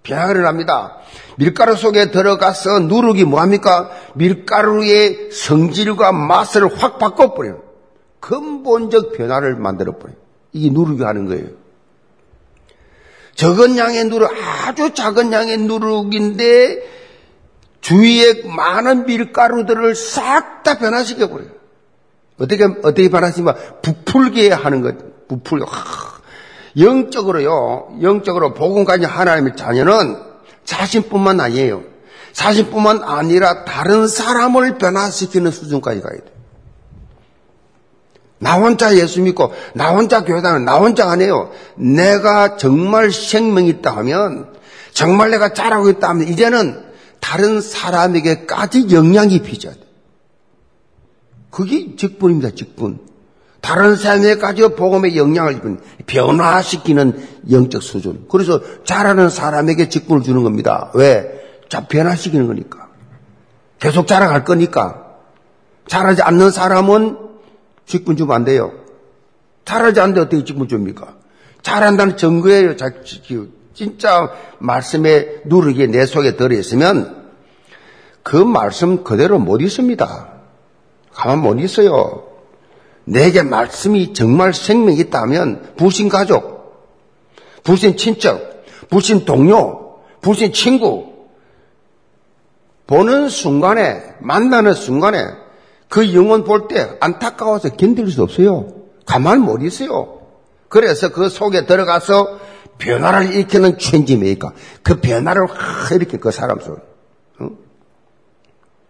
변화가 일어납니다. 밀가루 속에 들어가서 누룩이 뭐합니까? 밀가루의 성질과 맛을 확 바꿔버려요. 근본적 변화를 만들어버려요. 이게 누룩이 하는 거예요. 적은 양의 누룩, 아주 작은 양의 누룩인데 주위에 많은 밀가루들을 싹 다 변화시켜버려요. 어떻게 변화시키면 부풀게 하는 것, 부풀게. 영적으로 복음 가진 하나님의 자녀는 자신뿐만 아니에요. 자신뿐만 아니라 다른 사람을 변화시키는 수준까지 가야 돼요. 나 혼자 예수 믿고 나 혼자 교회 다니고 나 혼자 안 해요. 내가 정말 생명이 있다 하면, 정말 내가 잘하고 있다 하면 이제는 다른 사람에게까지 영향이 비쳐야 돼. 그게 직분입니다. 직분. 다른 사람에게까지 복음의 영향을 변화시키는 영적 수준. 그래서 잘하는 사람에게 직분을 주는 겁니다. 왜? 자, 변화시키는 거니까. 계속 자라갈 거니까. 잘하지 않는 사람은 직분 주면 안 돼요. 잘하지 않는데 어떻게 직분 줍니까? 잘한다는 증거예요. 진짜 말씀에 누룩이 내 속에 들어있으면 그 말씀 그대로 못 있습니다. 가만 못 있어요. 내게 말씀이 정말 생명이 있다면 불신 가족, 불신 친척, 불신 동료, 불신 친구 보는 순간에, 만나는 순간에 그 영혼 볼 때 안타까워서 견딜 수 없어요. 가만 못 있어요. 그래서 그 속에 들어가서 변화를 일으키는 체인지 메이커. 그 변화를 확 일으키는 그 사람 속.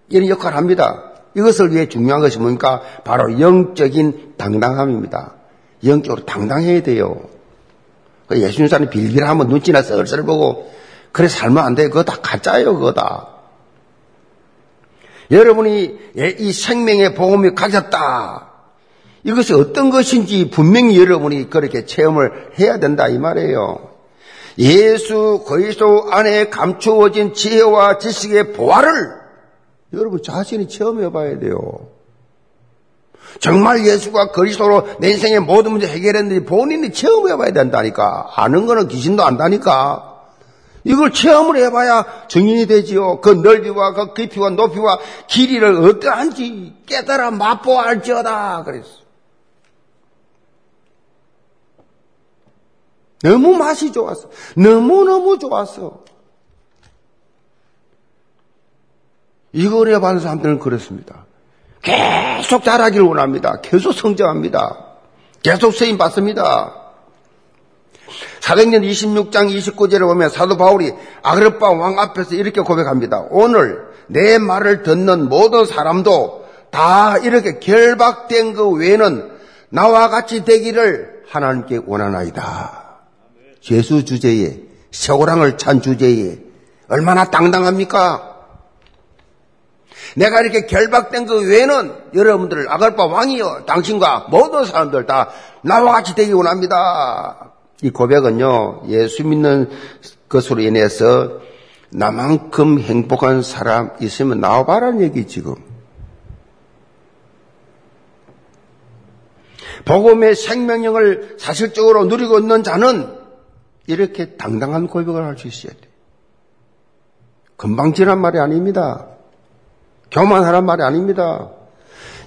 이런 역할을 합니다. 이것을 위해 중요한 것이 뭡니까? 바로 영적인 당당함입니다. 영적으로 당당해야 돼요. 예수님 사람이 빌빌하면 눈치나 썰썰 보고 그래 살면 안 돼. 그거 다 가짜예요. 그거 다. 여러분이 이 생명의 복음이 가졌다. 이것이 어떤 것인지 분명히 여러분이 그렇게 체험을 해야 된다 이 말이에요. 예수 그리스도 안에 감추어진 지혜와 지식의 보화를 여러분 자신이 체험해 봐야 돼요. 정말 예수가 그리스도로 내 인생의 모든 문제 해결했는지 본인이 체험해 봐야 된다니까. 아는 거는 귀신도 안다니까. 이걸 체험을 해봐야 증인이 되지요. 그 넓이와 그 깊이와 높이와 길이를 어떠한지 깨달아 맛보아 알지어다 그랬어. 너무 맛이 좋았어. 너무너무 좋았어. 이걸 해봐는 사람들은 그렇습니다. 계속 자라길 원합니다. 계속 성장합니다. 계속 세임 받습니다. 사도행전 26장 29절에 보면 사도 바울이 아그리빠 왕 앞에서 이렇게 고백합니다. 오늘 내 말을 듣는 모든 사람도 다 이렇게 결박된 그 외에는 나와 같이 되기를 하나님께 원하나이다. 예수 주제에 새고랑을 찬 주제에 얼마나 당당합니까? 내가 이렇게 결박된 그 외에는 여러분들 아그리빠 왕이여 당신과 모든 사람들 다 나와 같이 되기 원합니다. 이 고백은요, 예수 믿는 것으로 인해서 나만큼 행복한 사람 있으면 나와봐라는 얘기 지금. 복음의 생명력을 사실적으로 누리고 있는 자는 이렇게 당당한 고백을 할 수 있어야 돼. 금방 지난 말이 아닙니다. 교만하란 말이 아닙니다.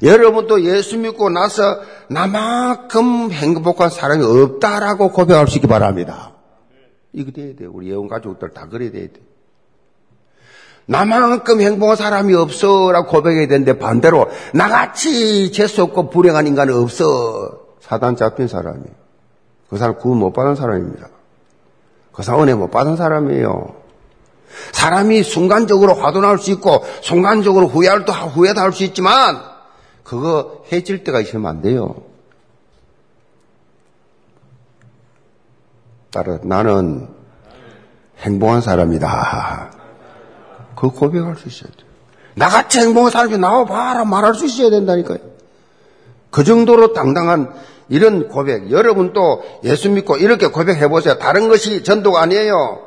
여러분도 예수 믿고 나서 나만큼 행복한 사람이 없다라고 고백할 수 있기 바랍니다. 이거 돼야 돼요. 우리 예언 가족들 다 그래야 돼요. 나만큼 행복한 사람이 없어라고 고백해야 되는데 반대로 나같이 재수없고 불행한 인간은 없어. 사단 잡힌 사람이. 그 사람 구원 못 받은 사람입니다. 그 사람 은혜 못 받은 사람이에요. 사람이 순간적으로 화도 날 수 있고 순간적으로 후회도 할 수 있지만 그거 해질 때가 있으면 안 돼요. 따라 나는 행복한 사람이다. 그 고백할 수 있어야 돼요. 나같이 행복한 사람이 나와봐라 말할 수 있어야 된다니까요. 그 정도로 당당한 이런 고백, 여러분도 예수 믿고 이렇게 고백해보세요. 다른 것이 전도가 아니에요.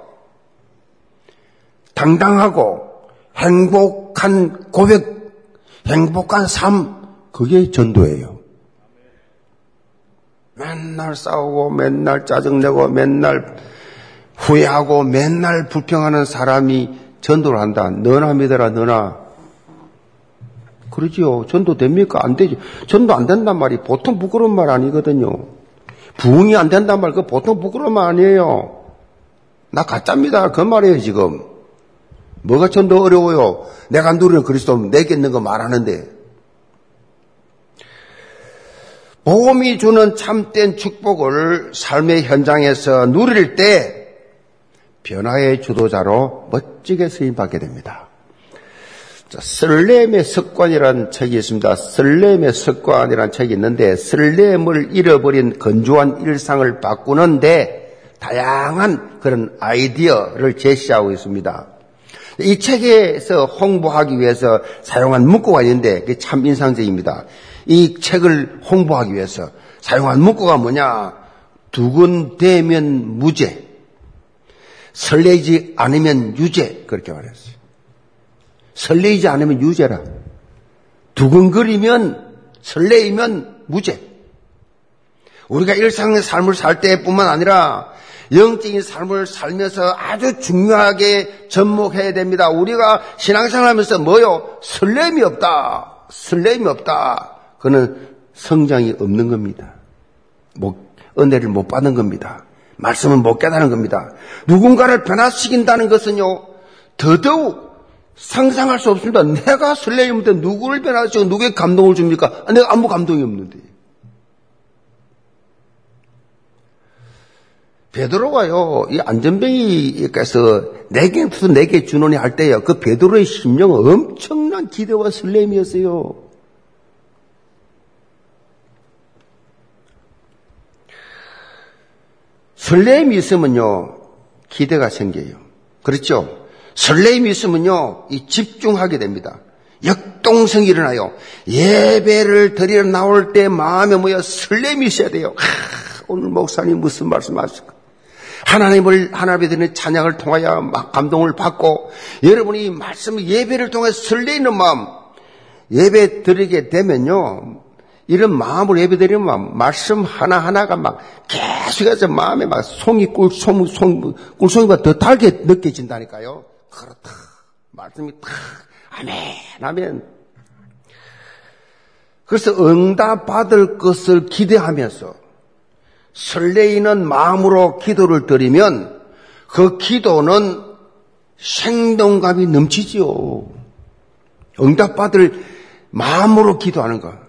당당하고 행복한 고백, 행복한 삶, 그게 전도예요. 맨날 싸우고 맨날 짜증내고 맨날 후회하고 맨날 불평하는 사람이 전도를 한다. 너나 믿어라, 너나. 그러지요. 전도 됩니까? 안 되죠. 전도 안 된단 말이 보통 부끄러운 말 아니거든요. 부흥이 안 된단 말, 그거 보통 부끄러운 말 아니에요. 나 가짜입니다. 그 말이에요, 지금. 뭐가 전도 어려워요? 내가 누리는 그리스도는 내게 있는 거 말하는데. 복음이 주는 참된 축복을 삶의 현장에서 누릴 때 변화의 주도자로 멋지게 쓰임받게 됩니다. 자, 설렘의 습관이라는 책이 있습니다. 설렘의 습관이라는 책이 있는데 설렘을 잃어버린 건조한 일상을 바꾸는데 다양한 그런 아이디어를 제시하고 있습니다. 이 책에서 홍보하기 위해서 사용한 문구가 있는데 그게 참 인상적입니다. 이 책을 홍보하기 위해서 사용한 문구가 뭐냐? 두근대면 무죄, 설레지 않으면 유죄. 그렇게 말했어요. 설레지 않으면 유죄라. 두근거리면, 설레이면 무죄. 우리가 일상의 삶을 살 때뿐만 아니라 영적인 삶을 살면서 아주 중요하게 접목해야 됩니다. 우리가 신앙생활하면서 뭐요? 설렘이 없다. 설렘이 없다. 그는 성장이 없는 겁니다. 은혜를 못 받는 겁니다. 말씀은 못 깨닫는 겁니다. 누군가를 변화시킨다는 것은요, 더더욱 상상할 수 없습니다. 내가 설레임인데 누구를 변화시키고 누구에게 감동을 줍니까? 내가 아무 감동이 없는데. 베드로가요, 이 안전뱅이께서 내게 두서 내게 주노니 할 때요, 그 베드로의 심령은 엄청난 기대와 설렘이었어요. 설렘이 있으면요, 기대가 생겨요. 그렇죠? 설렘이 있으면요, 이 집중하게 됩니다. 역동성이 일어나요. 예배를 드리러 나올 때 마음에 모여 설렘이 있어야 돼요. 오늘 목사님 무슨 말씀하실까? 하나님을 드리는 찬양을 통하여 막 감동을 받고, 여러분이 말씀 예배를 통해 설레이는 마음, 예배 드리게 되면요, 이런 마음으로 예배드리면 말씀 하나하나가 막 계속해서 마음에 막 꿀송이가 더 달게 느껴진다니까요. 그렇다. 말씀이 탁, 아멘, 아멘. 그래서 응답받을 것을 기대하면서 설레이는 마음으로 기도를 드리면 그 기도는 생동감이 넘치지요. 응답받을 마음으로 기도하는 것.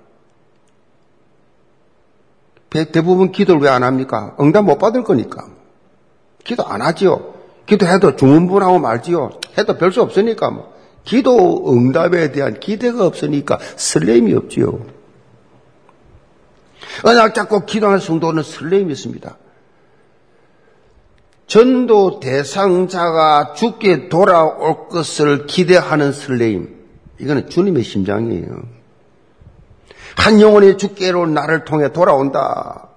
대부분 기도를 왜 안 합니까? 응답 못 받을 거니까. 기도 안 하지요. 기도해도 중문분하고 말지요. 해도 별 수 없으니까. 뭐. 기도 응답에 대한 기대가 없으니까 설렘이 없지요. 언약 잡고 기도하는 성도는 설렘이 있습니다. 전도 대상자가 죽게 돌아올 것을 기대하는 설렘. 이거는 주님의 심장이에요. 한 영혼이 주께로 나를 통해 돌아온다.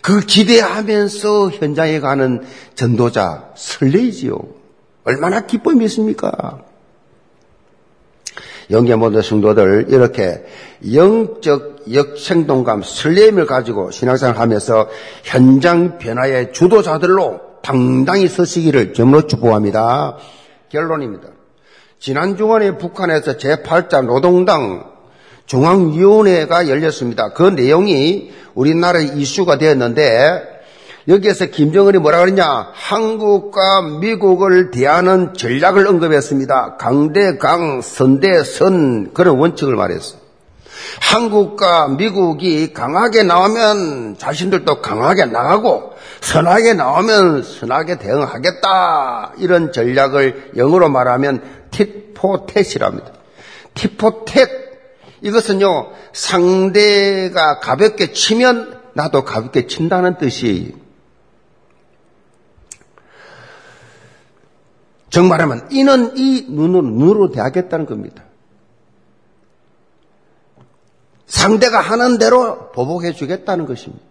그 기대하면서 현장에 가는 전도자 설레이지요. 얼마나 기쁨이 있습니까? 영계 모든 성도들 이렇게 영적 역생동감 설렘을 가지고 신앙생활하면서 현장 변화의 주도자들로 당당히 서시기를 점으로 축복합니다. 결론입니다. 지난 주간에 북한에서 제8차 노동당 중앙위원회가 열렸습니다. 그 내용이 우리나라의 이슈가 되었는데 여기에서 김정은이 뭐라 그러냐? 한국과 미국을 대하는 전략을 언급했습니다. 강대강, 선대선 그런 원칙을 말했어요. 한국과 미국이 강하게 나오면 자신들도 강하게 나가고 선하게 나오면 선하게 대응하겠다. 이런 전략을 영어로 말하면 tit for tat이랍니다. tit for tat. 이것은요, 상대가 가볍게 치면 나도 가볍게 친다는 뜻이에요. 정말하면 이는 이 눈으로 대하겠다는 겁니다. 상대가 하는 대로 보복해 주겠다는 것입니다.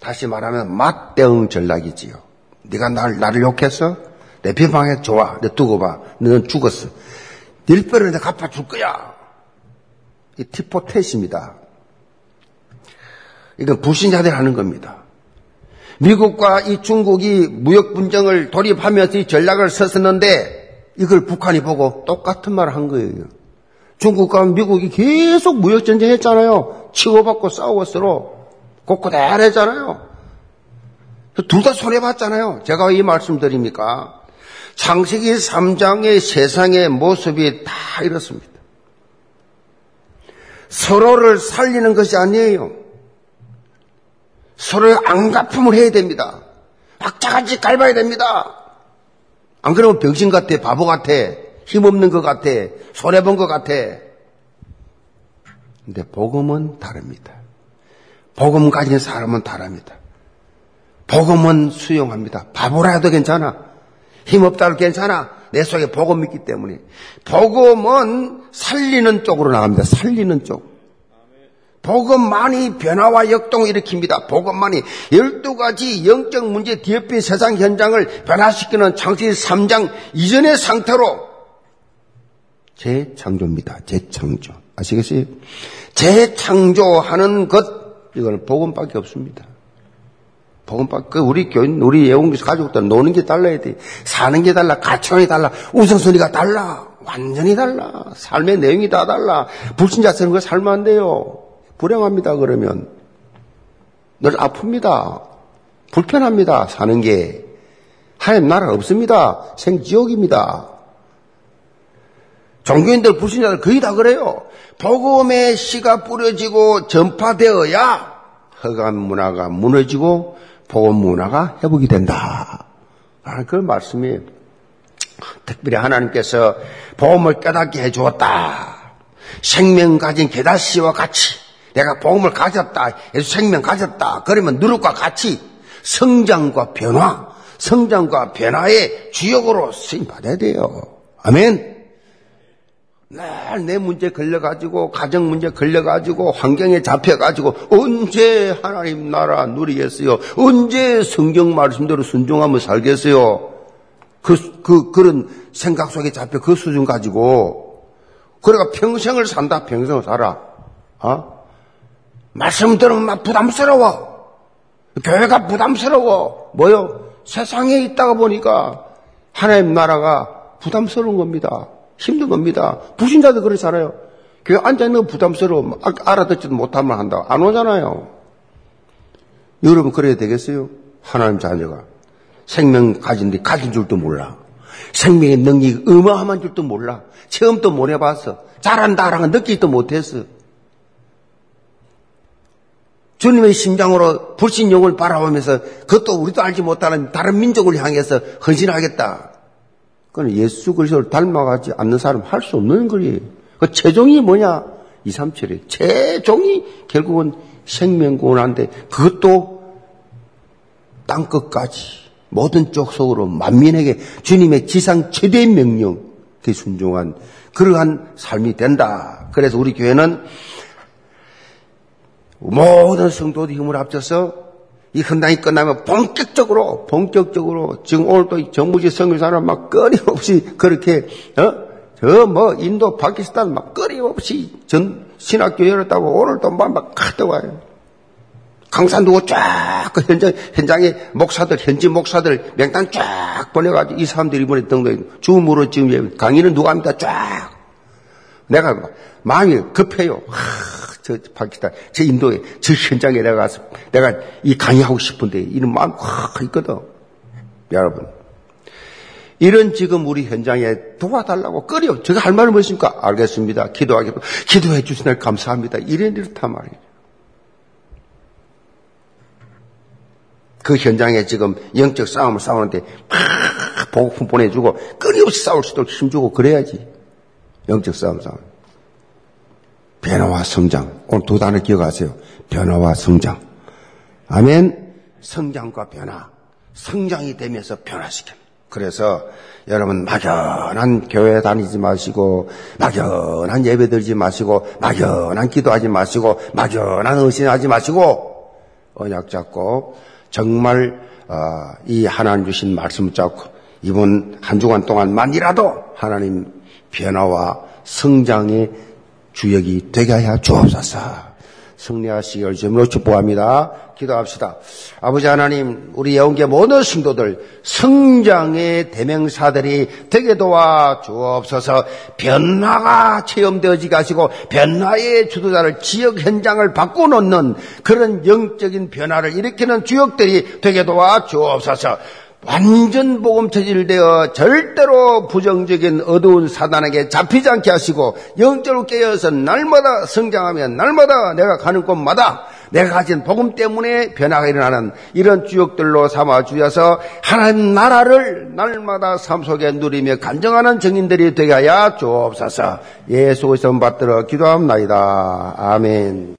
다시 말하면 맞대응 전략이지요. 네가 나를 욕했어? 내 비방에 좋아. 내 두고 봐. 너는 죽었어. 네 뼈를 내가 갚아줄 거야. 이 티포테시입니다. 이건 불신자들이 하는 겁니다. 미국과 이 중국이 무역 분쟁을 돌입하면서 이 전략을 썼었는데 이걸 북한이 보고 똑같은 말을 한 거예요. 중국과 미국이 계속 무역 전쟁 했잖아요. 치고받고 싸우고 서로 고고다랄했잖아요. 둘 다 손해 봤잖아요. 제가 이 말씀드립니까? 창세기 3장의 세상의 모습이 다 이렇습니다. 서로를 살리는 것이 아니에요. 서로의 안갚음을 해야 됩니다. 악자같이 갈봐야 됩니다. 안 그러면 병신 같아, 바보 같아, 힘없는 것 같아, 손해본 것 같아. 근데 복음은 다릅니다. 복음 가진 사람은 다릅니다. 복음은 수용합니다. 바보라 해도 괜찮아. 힘없다 해도 괜찮아. 내 속에 복음이 있기 때문에. 복음은 살리는 쪽으로 나갑니다. 살리는 쪽. 복음만이 변화와 역동을 일으킵니다. 복음만이 12가지 영적 문제 뒤엎인 세상 현장을 변화시키는 창세기 3장 이전의 상태로 재창조입니다. 재창조. 아시겠어요? 재창조하는 것. 이거는 복음밖에 없습니다. 복음밖에. 우리 교인, 우리 예원교사 가족들 노는 게 달라야 돼. 사는 게 달라. 가치관이 달라. 우선순위가 달라. 완전히 달라. 삶의 내용이 다 달라. 불신자스러운 걸 살면 안 돼요. 불행합니다. 그러면 늘 아픕니다. 불편합니다. 사는 게 하나님 나라 없습니다. 생지옥입니다. 종교인들 불신자들 거의 다 그래요. 복음의 씨가 뿌려지고 전파되어야 허감 문화가 무너지고 복음 문화가 회복이 된다. 라는 그런 말씀이에요. 특별히 하나님께서 복음을 깨닫게 해주었다. 생명 가진 게다시와 같이 내가 복음을 가졌다. 예수 생명 가졌다. 그러면 누룩과 같이 성장과 변화의 주역으로 쓰임받아야 돼요. 아멘. 날 내 문제 걸려가지고 가정 문제 걸려가지고 환경에 잡혀가지고 언제 하나님 나라 누리겠어요? 언제 성경 말씀대로 순종하며 살겠어요? 그런 생각 속에 잡혀 그 수준 가지고 그러니까 평생을 산다. 평생을 살아. 어? 말씀 들으면 막 부담스러워. 교회가 부담스러워. 뭐요? 세상에 있다가 보니까 하나님 나라가 부담스러운 겁니다. 힘든 겁니다. 불신자도 그렇잖아요. 교회 앉아있는 거 부담스러워. 알아듣지도 못하면 한다. 안 오잖아요. 여러분 그래야 되겠어요? 하나님 자녀가. 생명 가진데 가진 줄도 몰라. 생명의 능력이 어마어마한 줄도 몰라. 체험도 못 해봤어. 잘한다라는 거 느끼지도 못했어. 주님의 심장으로 불신용을 바라보면서 그것도 우리도 알지 못하는 다른 민족을 향해서 헌신하겠다. 그건 예수 그리스도를 닮아가지 않는 사람 할 수 없는 거예요. 그 최종이 뭐냐? 2, 3, 7이에요. 최종이 결국은 생명구원한데 그것도 땅 끝까지 모든 쪽 속으로 만민에게 주님의 지상 최대의 명령 그게 순종한 그러한 삶이 된다. 그래서 우리 교회는 모든 성도들이 힘을 합쳐서 이 헌당이 끝나면 본격적으로 지금 오늘 또 정부지 선교사는 막 끊임없이 그렇게 인도 파키스탄 막 끊임없이 전 신학교 열었다고 오늘 또 막 갔다 와요. 강산 두고 쫙 그 현장에 목사들 현지 목사들 명단 쫙 보내가지고 이 사람들이 이번에 등록 줌으로 지금 강의는 누가 합니다 쫙. 내가 마음이 급해요. 저 파키스탄, 저 인도에, 저 현장에 내가 가서 내가 이 강의하고 싶은데 이런 마음 확 있거든. 여러분, 이런 지금 우리 현장에 도와달라고 끌어요. 제가 할 말은 무엇입니까? 알겠습니다. 기도하겠습니다. 기도해 주신 날 감사합니다. 이런 이렇단 말이에요. 그 현장에 지금 영적 싸움을 싸우는데 막 보급품 보내주고 끊임없이 싸울 수 있도록 힘주고 그래야지. 영적 싸움. 변화와 성장. 오늘 두 단어 기억하세요. 변화와 성장. 아멘. 성장과 변화. 성장이 되면서 변화시킵니다. 그래서 여러분 막연한 교회 다니지 마시고 막연한 예배 드리지 마시고 막연한 기도하지 마시고 막연한 의신하지 마시고 언약 잡고 정말 이 하나님 주신 말씀 잡고 이번 한 주간 동안만이라도 하나님 변화와 성장의 주역이 되게 하여 주옵소서. 승리하시기를 주님으로 축복합니다. 기도합시다. 아버지 하나님, 우리 예언계 모든 성도들 성장의 대명사들이 되게 도와 주옵소서. 변화가 체험되어지게 하시고 변화의 주도자를 지역 현장을 바꿔놓는 그런 영적인 변화를 일으키는 주역들이 되게 도와 주옵소서. 완전 복음 체질되어 절대로 부정적인 어두운 사단에게 잡히지 않게 하시고 영적으로 깨어서 날마다 성장하며 날마다 내가 가는 곳마다 내가 가진 복음 때문에 변화가 일어나는 이런 주역들로 삼아주셔서 하나님 나라를 날마다 삶 속에 누리며 간증하는 증인들이 되게 하여 주옵소서. 예수 그리스도 받들어 기도합니다. 아멘.